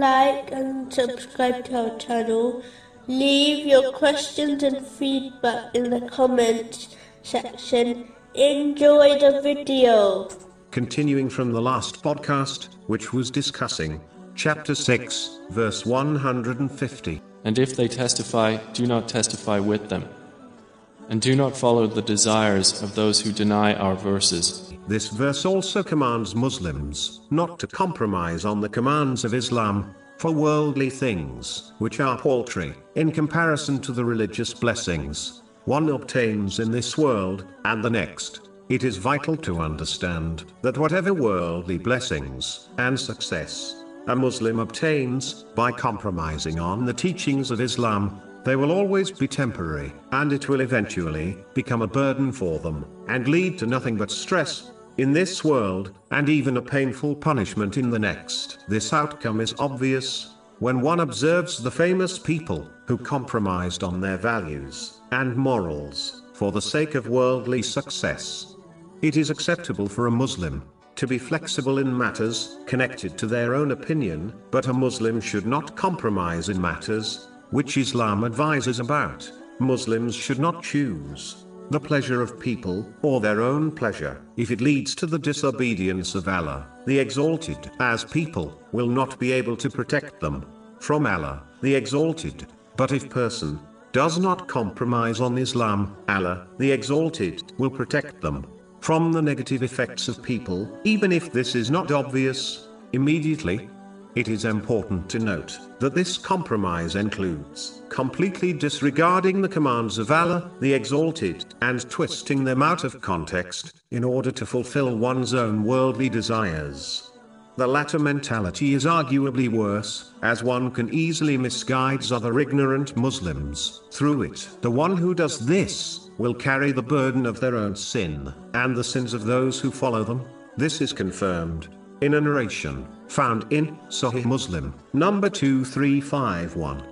like and subscribe to our channel. Leave your questions and feedback in the comments section. Enjoy the video. Continuing from the last podcast, which was discussing chapter 6, verse 150. And if they testify, do not testify with them. And do not follow the desires of those who deny our verses. This verse also commands Muslims not to compromise on the commands of Islam for worldly things, which are paltry in comparison to the religious blessings one obtains in this world and the next. It is vital to understand that whatever worldly blessings and success a Muslim obtains by compromising on the teachings of Islam, they will always be temporary, and it will eventually become a burden for them, and lead to nothing but stress in this world, and even a painful punishment in the next. This outcome is obvious when one observes the famous people who compromised on their values and morals for the sake of worldly success. It is acceptable for a Muslim to be flexible in matters connected to their own opinion, but a Muslim should not compromise in matters which Islam advises about. Muslims should not choose the pleasure of people or their own pleasure. If it leads to the disobedience of Allah, the Exalted, as people will not be able to protect them from Allah, the Exalted. But if person does not compromise on Islam, Allah, the Exalted, will protect them from the negative effects of people, even if this is not obvious immediately. It is important to note that this compromise includes completely disregarding the commands of Allah, the Exalted, and twisting them out of context in order to fulfill one's own worldly desires. The latter mentality is arguably worse, as one can easily misguide other ignorant Muslims through it. The one who does this will carry the burden of their own sin and the sins of those who follow them. This is confirmed in a narration found in Sahih Muslim, number 2351.